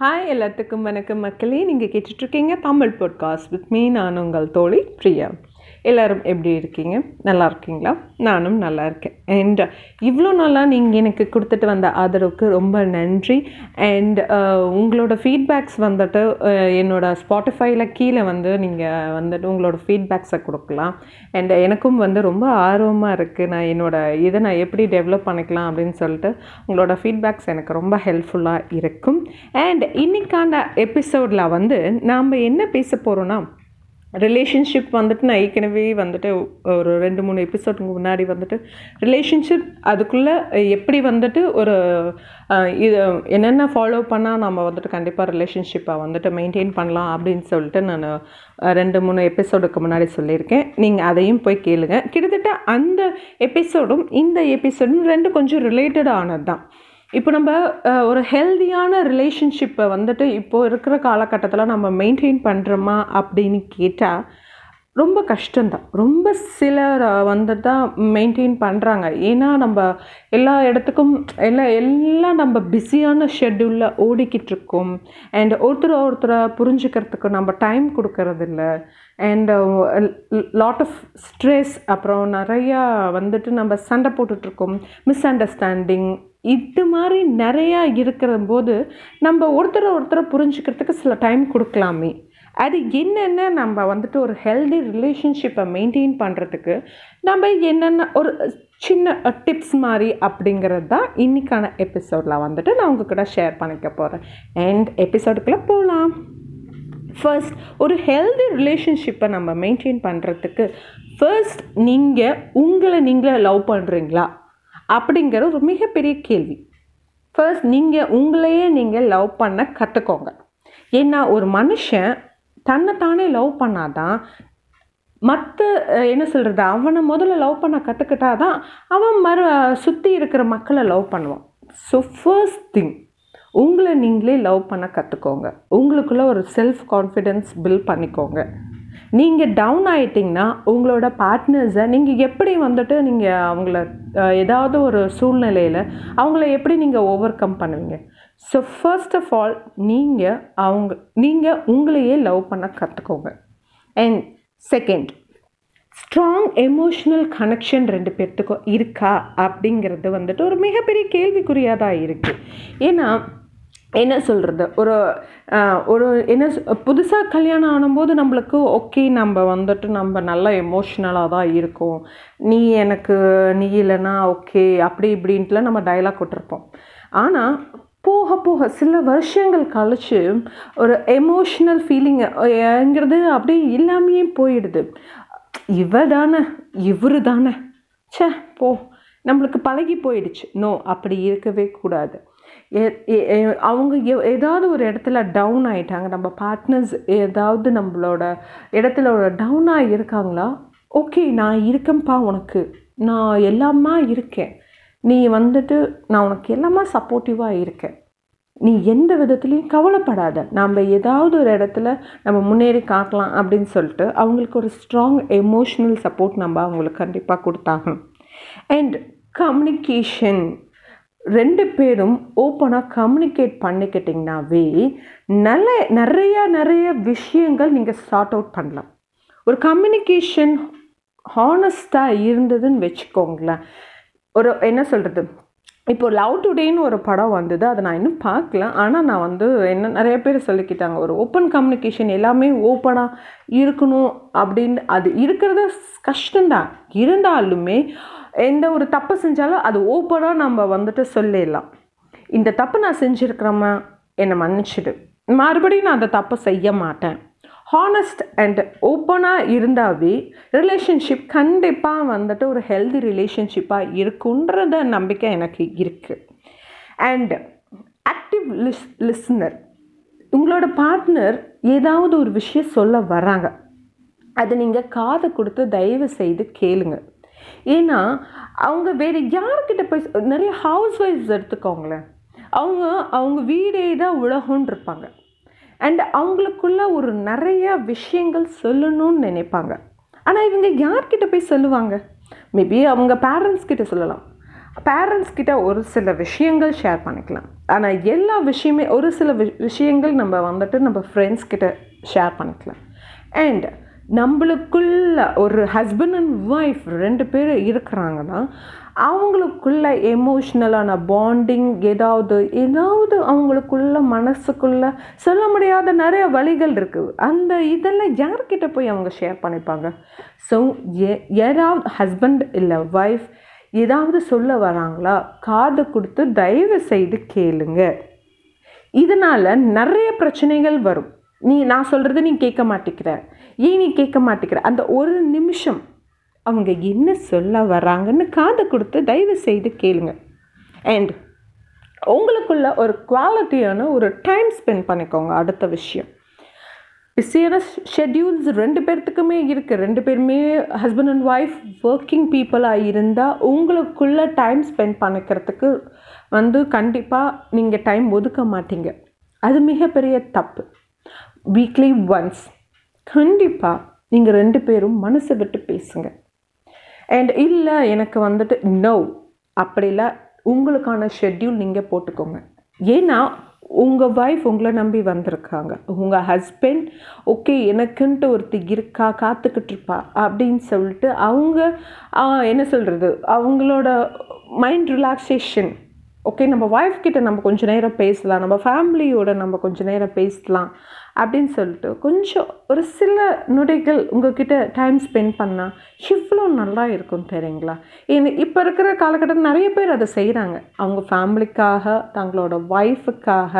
Hi, எல்லாத்துக்கும் வணக்கம் மக்களே. நீங்கள் கேட்டுட்ருக்கீங்க தமிழ் பாட்காஸ்ட் வித் மீ. நான் உங்கள் தோழி பிரியா. எல்லோரும் எப்படி இருக்கீங்க? நல்லா இருக்கீங்களா? நானும் நல்லா இருக்கேன். அண்ட் இவ்வளோ நாளாக நீங்கள் எனக்கு கொடுத்துட்டு வந்த ஆதரவுக்கு ரொம்ப நன்றி. அண்ட் உங்களோட ஃபீட்பேக்ஸ் வந்துட்டு என்னோடய ஸ்பாட்டிஃபைல கீழே வந்து நீங்கள் வந்துட்டு உங்களோட ஃபீட்பேக்ஸை கொடுக்கலாம். அண்ட் எனக்கும் வந்து ரொம்ப ஆர்வமாக இருக்குது, நான் என்னோடய இதை நான் எப்படி டெவலப் பண்ணிக்கலாம் அப்படின்னு சொல்லிட்டு உங்களோட ஃபீட்பேக்ஸ் எனக்கு ரொம்ப ஹெல்ப்ஃபுல்லாக இருக்கும். அண்ட் இன்றைக்கான எபிசோடில் வந்து நாம் என்ன பேச போகிறோன்னா, ரிலேஷன்ஷிப் வந்துட்டு நான் ஏற்கனவே வந்துட்டு ஒரு 2-3 எபிசோடுக்கு முன்னாடி வந்துட்டு ரிலேஷன்ஷிப் அதுக்குள்ளே எப்படி வந்துட்டு ஒரு இது என்னென்ன ஃபாலோ பண்ணால் நம்ம வந்துட்டு கண்டிப்பாக ரிலேஷன்ஷிப்பை வந்துட்டு மெயின்டைன் பண்ணலாம் அப்படின்னு சொல்லிட்டு நான் 2-3 எபிசோடுக்கு முன்னாடி சொல்லியிருக்கேன். நீங்கள் அதையும் போய் கேளுங்க. கிட்டத்தட்ட அந்த எபிசோடும் இந்த எபிசோடும் ரெண்டும் கொஞ்சம் ரிலேட்டடானது தான். இப்போ நம்ம ஒரு ஹெல்தியான ரிலேஷன்ஷிப்பை வந்துட்டு இப்போது இருக்கிற காலகட்டத்தில் நம்ம மெயின்டைன் பண்ணுறோமா அப்படின்னு கேட்டால் ரொம்ப கஷ்டந்தான். ரொம்ப சிலர் வந்துட்டு தான் மெயின்டைன் பண்ணுறாங்க. ஏன்னா நம்ம எல்லா இடத்துக்கும் எல்லாம் நம்ம பிஸியான ஷெட்யூலில் ஓடிக்கிட்டுருக்கோம். அண்ட் ஒருத்தரை புரிஞ்சுக்கிறதுக்கு நம்ம டைம் கொடுக்கறதில்ல. அண்ட் லாட் ஆஃப் ஸ்ட்ரெஸ், அப்புறம் நிறையா வந்துட்டு நம்ம சண்டை போட்டுட்ருக்கோம். மிஸ் அண்டர்ஸ்டாண்டிங் இது மாதிரி நிறையா இருக்கிற போது நம்ம ஒருத்தரை புரிஞ்சுக்கிறதுக்கு சில டைம் கொடுக்கலாமே. அது என்னென்ன நம்ம வந்துட்டு ஒரு ஹெல்தி ரிலேஷன்ஷிப்பை மெயின்டைன் பண்ணுறதுக்கு நம்ம என்னென்ன ஒரு சின்ன டிப்ஸ் மாதிரி அப்படிங்கிறது தான் இன்றைக்கான எபிசோடில் வந்துட்டு நான் உங்ககிட்ட ஷேர் பண்ணிக்க போகிறேன். அண்ட் எபிசோடுக்குள்ளே போகலாம். ஃபர்ஸ்ட், ஒரு ஹெல்தி ரிலேஷன்ஷிப்பை நம்ம மெயின்டைன் பண்ணுறதுக்கு ஃபர்ஸ்ட் நீங்கள் உங்களை லவ் பண்ணுறீங்களா அப்படிங்கிற ஒரு மிகப்பெரிய கேள்வி. ஃபர்ஸ்ட் நீங்கள் உங்களையே லவ் பண்ண கற்றுக்கோங்க. ஏன்னா ஒரு மனுஷன் தன்னைத்தானே லவ் பண்ணாதான் மற்ற என்ன சொல்கிறது, அவனை முதல்ல லவ் பண்ண கற்றுக்கிட்டாதான் அவன் சுற்றி இருக்கிற மக்களை லவ் பண்ணுவான். ஸோ ஃபர்ஸ்ட் திங், உங்களை லவ் பண்ண கற்றுக்கோங்க. உங்களுக்குள்ளே ஒரு செல்ஃப் கான்ஃபிடென்ஸ் பில்ட் பண்ணிக்கோங்க. நீங்கள் டவுன் ஆகிட்டிங்கன்னா உங்களோட பார்ட்னர்ஸை நீங்கள் எப்படி வந்துட்டு நீங்கள் அவங்கள ஏதாவது ஒரு சூழ்நிலையில் அவங்கள எப்படி நீங்கள் ஓவர் கம் பண்ணுவீங்க? ஸோ ஃபர்ஸ்ட் ஆஃப் ஆல் நீங்கள் உங்களையே லவ் பண்ண கற்றுக்கோங்க. And second, strong emotional connection 2 பேர்த்துக்கும் இருக்கா அப்படிங்கிறது வந்துட்டு ஒரு மிகப்பெரிய கேள்விக்குறியாக தான் இருக்குது. ஏன்னா என்ன சொல்கிறது, ஒரு என்ன புதுசாக கல்யாணம் ஆனும்போது நம்மளுக்கு ஓகே, நம்ம வந்துட்டு நம்ம நல்லா எமோஷ்னலாக தான் இருக்கும். நீ இல்லைனா ஓகே அப்படி இப்படின்ட்டுலாம் நம்ம டைலாக் விட்டுருப்போம். ஆனால் போக போக சில வருஷங்கள் கழிச்சு ஒரு எமோஷ்னல் ஃபீலிங்கிறது அப்படியே இல்லாமையே போயிடுது. இவரு தானே சே போ, நம்மளுக்கு பழகி போயிடுச்சு. நோ, அப்படி இருக்கவே கூடாது. அவங்க ஏதாவது ஒரு இடத்துல டவுன் ஆகிட்டாங்க, நம்ம பார்ட்னர்ஸ் ஏதாவது நம்மளோட இடத்துல ஒரு டவுனாக இருக்காங்களா, ஓகே நான் இருக்கேன்ப்பா, உனக்கு நான் எல்லாமே இருக்கேன், நீ வந்துட்டு நான் உனக்கு எல்லாமே சப்போர்ட்டிவாக இருக்கேன், நீ எந்த விதத்துலையும் கவலைப்படாத, நாம் ஏதாவது ஒரு இடத்துல நம்ம முன்னேறி காட்டலாம் அப்படின்னு சொல்லிட்டு அவங்களுக்கு ஒரு ஸ்ட்ராங் எமோஷ்னல் சப்போர்ட் நம்ம அவங்களுக்கு கண்டிப்பாக கொடுத்தாகணும். அண்ட் கம்யூனிகேஷன் 2 பேரும் ஓப்பனாக கம்யூனிகேட் பண்ணிக்கிட்டிங்கனாவே நிறைய விஷயங்கள் நீங்கள் சார்ட் அவுட் பண்ணலாம். ஒரு கம்யூனிகேஷன் ஹானஸ்டாக இருந்ததுன்னு வச்சுக்கோங்களேன். ஒரு என்ன சொல்கிறது, இப்போ லவ் டுடேன்னு ஒரு படம் வந்தது, அதை நான் இன்னும் பார்க்கல. ஆனால் நான் வந்து என்ன நிறைய பேர் சொல்லிக்கிட்டாங்க, ஒரு ஓப்பன் கம்யூனிகேஷன் எல்லாமே ஓப்பனாக இருக்கணும் அப்படின்னு. அது இருக்கிறது கஷ்டம்தான், இருந்தாலுமே எந்த ஒரு தப்பு செஞ்சாலும் அது ஓப்பனாக நம்ம வந்துட்டு சொல்லிடலாம். இந்த தப்பு நான் செஞ்சுருக்கிறேம்மா, என்னை மன்னிச்சிடு, மறுபடியும் நான் அந்த தப்பை செய்ய மாட்டேன். ஹானஸ்ட் அண்ட் ஓப்பனாக இருந்தாவே ரிலேஷன்ஷிப் கண்டிப்பாக வந்துட்டு ஒரு ஹெல்தி ரிலேஷன்ஷிப்பாக இருக்குன்றத நம்பிக்கை எனக்கு இருக்குது. அண்ட் ஆக்டிவ் லிஸ்னர், உங்களோட பார்ட்னர் ஏதாவது ஒரு விஷயம் சொல்ல வராங்க, அது நீங்கள் காதை கொடுத்து தயவு செய்து கேளுங்க. ஏன்னா அவங்க வேறு யார்கிட்ட போய், நிறைய ஹவுஸ் ஒய்ஃப்ஸ் எடுத்துக்கோங்களேன், அவங்க வீடே தான் உலகம்னு இருப்பாங்க. அண்ட் அவங்களுக்குள்ள ஒரு நிறையா விஷயங்கள் சொல்லணும்னு நினைப்பாங்க. ஆனால் இவங்க யார்கிட்ட போய் சொல்லுவாங்க? மேபி அவங்க பேரண்ட்ஸ் கிட்ட சொல்லலாம், பேரண்ட்ஸ் கிட்ட ஒரு சில விஷயங்கள் ஷேர் பண்ணிக்கலாம். ஆனால் எல்லா விஷயமே ஒரு சில விஷயங்கள் நம்ம வந்துட்டு நம்ம ஃப்ரெண்ட்ஸ் கிட்ட ஷேர் பண்ணிக்கலாம். அண்ட் நம்மளுக்குள்ள ஒரு ஹஸ்பண்ட் அண்ட் ஒய்ஃப் ரெண்டு பேர் இருக்கிறாங்கன்னா அவங்களுக்குள்ள எமோஷ்னலான பாண்டிங் ஏதாவது அவங்களுக்குள்ள மனசுக்குள்ள சொல்ல முடியாத நிறைய வழிகள் இருக்குது. அந்த இதெல்லாம் யார்கிட்ட போய் அவங்க ஷேர் பண்ணிப்பாங்க? ஸோ யாராவது ஹஸ்பண்ட் இல்லை ஒய்ஃப் ஏதாவது சொல்ல வராங்களா காது கொடுத்து தயவு செய்து கேளுங்க. இதனால் நிறைய பிரச்சனைகள் வரும். நான் சொல்கிறது நீ கேட்க மாட்டேங்கிற, ஏன் நீ கேட்க மாட்டேங்கிற, அந்த ஒரு நிமிஷம் அவங்க என்ன சொல்ல வராங்கன்னு காது கொடுத்து தயவு செய்து கேளுங்க. அண்ட் உங்களுக்குள்ள ஒரு குவாலிட்டியான ஒரு டைம் ஸ்பெண்ட் பண்ணிக்கோங்க. அடுத்த விஷயம், பிஸியான ஷெட்யூல்ஸ் ரெண்டு பேர்த்துக்குமே இருக்குது. ரெண்டு பேருமே ஹஸ்பண்ட் அண்ட் ஒய்ஃப் ஒர்க்கிங் பீப்புளாக இருந்தால் உங்களுக்குள்ளே டைம் ஸ்பெண்ட் பண்ணிக்கிறதுக்கு வந்து கண்டிப்பாக நீங்கள் டைம் ஒதுக்க மாட்டீங்க. அது மிகப்பெரிய தப்பு. வீக்லி ஒன்ஸ் கண்டிப்பாக நீங்கள் ரெண்டு பேரும் மனசை விட்டு பேசுங்க. அண்ட் இல்லை எனக்கு வந்துட்டு நோ அப்படிலாம் உங்களுக்கான ஷெட்யூல் நீங்கள் போட்டுக்கோங்க. ஏன்னா உங்கள் ஒய்ஃப் உங்களை நம்பி வந்திருக்காங்க. உங்கள் ஹஸ்பண்ட் ஓகே எனக்குன்ட்டு ஒருத்தி இருக்கா காத்துக்கிட்டு இருப்பா அப்படின்னு சொல்லிட்டு அவங்க என்ன சொல்கிறது அவங்களோட மைண்ட் ரிலாக்ஸேஷன். ஓகே நம்ம ஒய்ஃப் கிட்ட நம்ம கொஞ்சம் நேரம் பேசலாம், நம்ம ஃபேமிலியோட நம்ம கொஞ்சம் நேரம் பேசலாம் அப்படின்னு சொல்லிட்டு கொஞ்சம் ஒரு சில நொடிகள் உங்கள்கிட்ட டைம் ஸ்பெண்ட் பண்ணால் இவ்வளோ நல்லா இருக்கும் தெரியுங்களா. ஏன்னா இப்போ இருக்கிற காலகட்டத்தில் நிறைய பேர் அதை செய்கிறாங்க. அவங்க ஃபேமிலிக்காக தங்களோட ஒய்ஃபுக்காக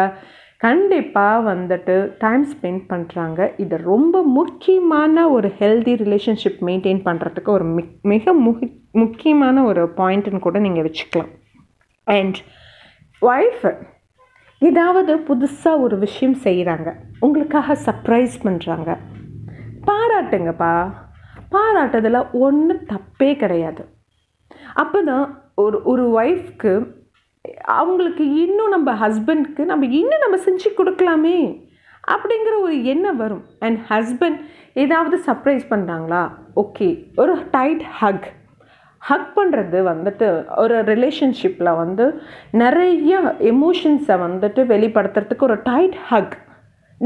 கண்டிப்பாக வந்துட்டு டைம் ஸ்பெண்ட் பண்ணுறாங்க. இது ரொம்ப முக்கியமான ஒரு ஹெல்தி ரிலேஷன்ஷிப் மெயின்டைன் பண்ணுறதுக்கு ஒரு மிக முக்கியமான ஒரு பாயிண்ட்டுன்னு கூட நீங்கள் வச்சுக்கலாம். அண்ட் ஒய்ஃபு ஏதாவது புதுசாக ஒரு விஷயம் செய்கிறாங்க, உங்களுக்காக சர்ப்ரைஸ் பண்ணுறாங்க, பாராட்டுங்கப்பா. பாராட்டுதில் ஒன்றும் தப்பே கிடையாது. அப்போ தான் ஒரு ஒய்ஃப்க்கு அவங்களுக்கு இன்னும் நம்ம ஹஸ்பண்ட்க்கு நம்ம இன்னும் நம்ம செஞ்சு கொடுக்கலாமே அப்படிங்கிற ஒரு எண்ணம் வரும். அண்ட் ஹஸ்பண்ட் ஏதாவது சர்ப்ரைஸ் பண்ணுறாங்களா, ஓகே ஒரு டைட் ஹக். ஹக் பண்ணுறது வந்துட்டு ஒரு ரிலேஷன்ஷிப்பில் வந்து நிறைய எமோஷன்ஸை வந்துட்டு வெளிப்படுத்துறதுக்கு ஒரு டைட் ஹக்.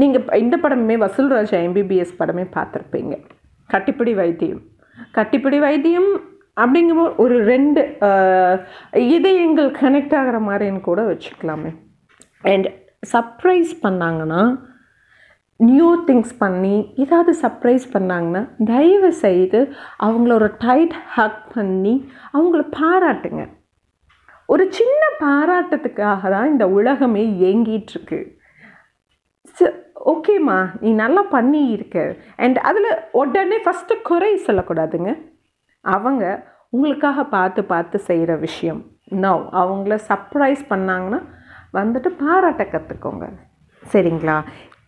நீங்கள் இந்த படமே வசூல் ராஜா எம்பிபிஎஸ் படமே பார்த்துருப்பீங்க, கட்டிப்பிடி வைத்தியம். கட்டிப்பிடி வைத்தியம் அப்படிங்கும்போது ஒரு ரெண்டு இதயங்கள் கனெக்ட் ஆகிற மாதிரின்னு கூட வச்சுக்கலாமே. அண்ட் சர்ப்ரைஸ் பண்ணாங்கன்னா நியூ திங்ஸ் பண்ணி ஏதாவது சர்ப்ரைஸ் பண்ணாங்கன்னா தயவு செய்து அவங்கள ஒரு டைட் ஹக் பண்ணி அவங்கள பாராட்டுங்க. ஒரு சின்ன பாராட்டத்துக்காக தான் இந்த உலகமே ஏங்கிட்டுருக்கு. ஓகேம்மா நீ நல்லா பண்ணியிருக்க. அண்ட் அதில் உடனே ஃபஸ்ட்டு குறை சொல்லக்கூடாதுங்க. அவங்க உங்களுக்காக பார்த்து பார்த்து செய்கிற விஷயம். நான் அவங்கள சர்ப்ரைஸ் பண்ணாங்கன்னா வந்துட்டு பாராட்ட கற்றுக்கோங்க. சரிங்களா?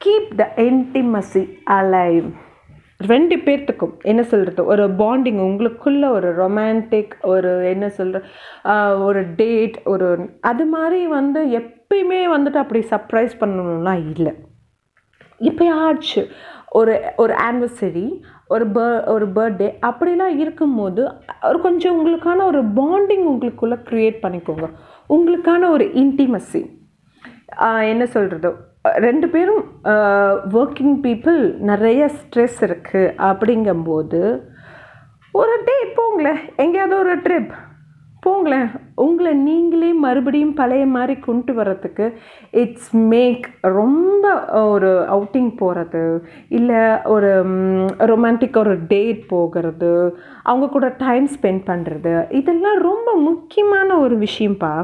Keep the intimacy alive. ரெண்டு பேர்த்துக்கும் என்ன சொல்கிறது ஒரு பாண்டிங் உங்களுக்குள்ள ஒரு ரொமான்டிக் ஒரு என்ன சொல்கிற ஒரு டேட் ஒரு அது மாதிரி வந்து எப்பயுமே வந்துட்டு அப்படி சர்ப்ரைஸ் பண்ணணும்னா இல்லை. எப்போயாச்சும் ஒரு ஆனிவர்சரி ஒரு பர்த்டே அப்படிலாம் இருக்கும்போது ஒரு கொஞ்சம் உங்களுக்கான ஒரு பாண்டிங் உங்களுக்குள்ளே க்ரியேட் பண்ணிக்கோங்க. உங்களுக்கான ஒரு இன்டிமசி என்ன சொல்கிறது ரெண்டு பேரும் ஒர்க்கிங் பீப்புள் நிறைய ஸ்ட்ரெஸ் இருக்குது அப்படிங்கும்போது ஒரு டே போங்களேன், எங்கேயாவது ஒரு ட்ரிப் போங்களேன். உங்களை நீங்களே மறுபடியும் பழைய மாதிரி கொண்டு வர்றதுக்கு இட்ஸ் மேக் ரொம்ப ஒரு அவுட்டிங் போகிறது இல்லை ஒரு ரொமான்டிக் ஒரு டேட் போகிறது அவங்க கூட டைம் ஸ்பெண்ட் பண்ணுறது இதெல்லாம் ரொம்ப முக்கியமான ஒரு விஷயம்ப்பா.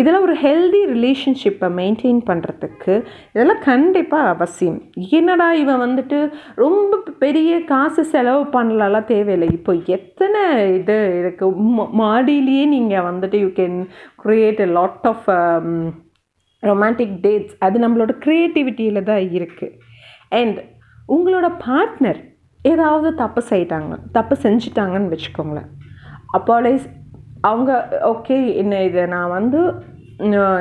இதெல்லாம் ஒரு ஹெல்தி ரிலேஷன்ஷிப்பை மெயின்டைன் பண்ணுறதுக்கு இதெல்லாம் கண்டிப்பாக அவசியம். என்னடா இவன் வந்துட்டு ரொம்ப பெரிய காசு செலவு பண்ணலாம் தேவையில்லை. இப்போ எத்தனை இது இருக்குது, மாடியிலேயே நீங்கள் வந்துட்டு you can create a lot of romantic dates. அது நம்மளோட க்ரியேட்டிவிட்டியில் தான் இருக்குது. அண்ட் உங்களோட பார்ட்னர் ஏதாவது தப்பு செஞ்சிட்டாங்கன்னு வச்சுக்கோங்களேன். அப்பாலைஸ் அவங்க ஓகே என்ன இதை நான் வந்து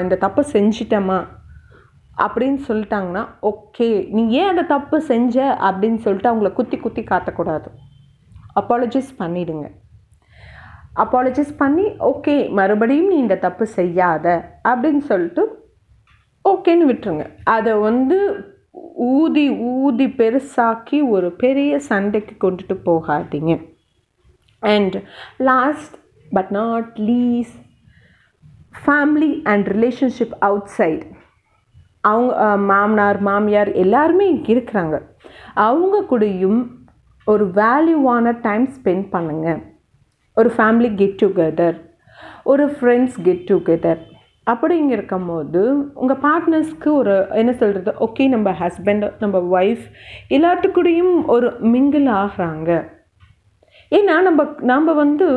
இந்த தப்பை செஞ்சிட்டேம்மா அப்படின்னு சொல்லிட்டாங்கன்னா ஓகே நீ ஏன் அந்த தப்பு செஞ்ச அப்படின்னு சொல்லிட்டு அவங்கள குத்தி காட்டக்கூடாது. அப்பாலஜைஸ் பண்ணிவிடுங்க. அப்பாலஜைஸ் பண்ணி ஓகே மறுபடியும் நீ இந்த தப்பு செய்யாத அப்படின்னு சொல்லிட்டு ஓகேன்னு விட்டுருங்க. அதை வந்து ஊதி ஊதி பெருசாக்கி ஒரு பெரிய சண்டைக்கு கொண்டுட்டு போகாதீங்க. And last but not least, family and relationship outside. அவங்க மாமனார் மாமியார் எல்லாருமே இருக்கிறாங்க, அவங்க கூடயும் ஒரு வேல்யூவான டைம் ஸ்பெண்ட் பண்ணுங்கள். ஒரு ஃபேமிலி கெட் டுகெதர், ஒரு ஃப்ரெண்ட்ஸ் கெட் டுகெதர் அப்படிங்க இருக்கும் போது உங்கள் பார்ட்னர்ஸ்க்கு ஒரு என்ன சொல்கிறது, ஓகே நம்ம ஹஸ்பண்ட் நம்ம ஒய்ஃப் எல்லாத்துக்கூடையும் ஒரு மிங்கிள் ஆகிறாங்க. ஏன்னா நம்ம வந்து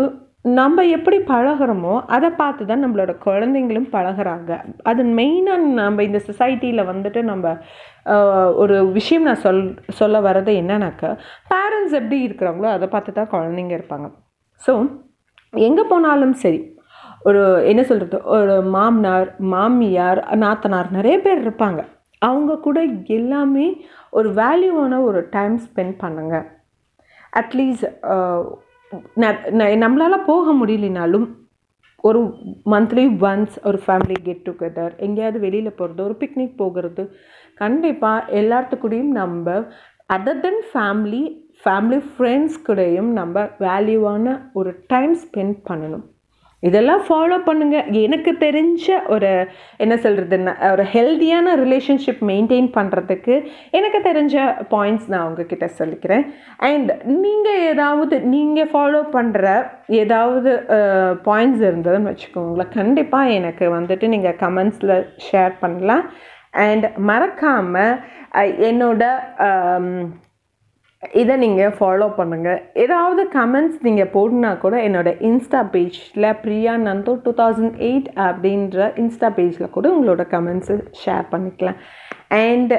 நம்ம எப்படி பழகிறோமோ அதை பார்த்து தான் நம்மளோட குழந்தைங்களும் பழகிறாங்க. அது மெயினாக நம்ம இந்த சொசைட்டியில் வந்துட்டு நம்ம ஒரு விஷயம் நான் சொல்ல வர்றது என்னன்னாக்கா, பேரண்ட்ஸ் எப்படி இருக்கிறாங்களோ அதை பார்த்து தான் குழந்தைங்க இருப்பாங்க. ஸோ எங்கே போனாலும் சரி, ஒரு என்ன சொல்கிறது, ஒரு மாமனார் மாமியார் நாத்தனார் நிறைய பேர் இருப்பாங்க, அவங்க கூட எல்லாமே ஒரு வேல்யூவான ஒரு டைம் ஸ்பெண்ட் பண்ணுங்க. அட்லீஸ்ட் நம்மளால் போக முடியலனாலும் ஒரு மந்த்லி ஒன்ஸ் ஒரு ஃபேமிலி கெட் டுகெதர், எங்கேயாவது வெளியில் போகிறது, ஒரு பிக்னிக் போகிறது, கண்டிப்பாக எல்லாத்துக்கூடையும் நம்ம அதர் தென் ஃபேமிலி ஃப்ரெண்ட்ஸ் கூடயும் நம்ம வேல்யூவான ஒரு டைம் ஸ்பெண்ட் பண்ணணும். இதெல்லாம் ஃபாலோ பண்ணுங்கள். எனக்கு தெரிஞ்ச ஒரு என்ன சொல்கிறதுன்னா ஒரு ஹெல்த்தியான ரிலேஷன்ஷிப் மெயின்டைன் பண்ணுறதுக்கு எனக்கு தெரிஞ்ச பாயிண்ட்ஸ் நான் உங்ககிட்ட சொல்லிக்கிறேன். அண்ட் நீங்கள் ஏதாவது நீங்கள் ஃபாலோ பண்ணுற ஏதாவது பாயிண்ட்ஸ் இருந்ததுன்னு வச்சுக்கோங்களேன், கண்டிப்பாக எனக்கு வந்துட்டு நீங்கள் கமெண்ட்ஸில் ஷேர் பண்ணலாம். அண்ட் மறக்காமல் என்னோட இதை நீங்கள் ஃபாலோ பண்ணுங்கள். ஏதாவது கமெண்ட்ஸ் நீங்கள் போடுனா கூட என்னோடய இன்ஸ்டா பேஜில் பிரியா நந்தோ 2008 அப்படின்ற இன்ஸ்டா பேஜில் கூட உங்களோட கமெண்ட்ஸு ஷேர் பண்ணிக்கலாம். அண்ட்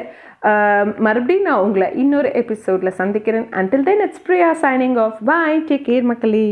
மறுபடியும் நான் உங்களை இன்னொரு எபிசோடில் சந்திக்கிறேன். Until then it's Priya signing off. Bye, take care மக்களே.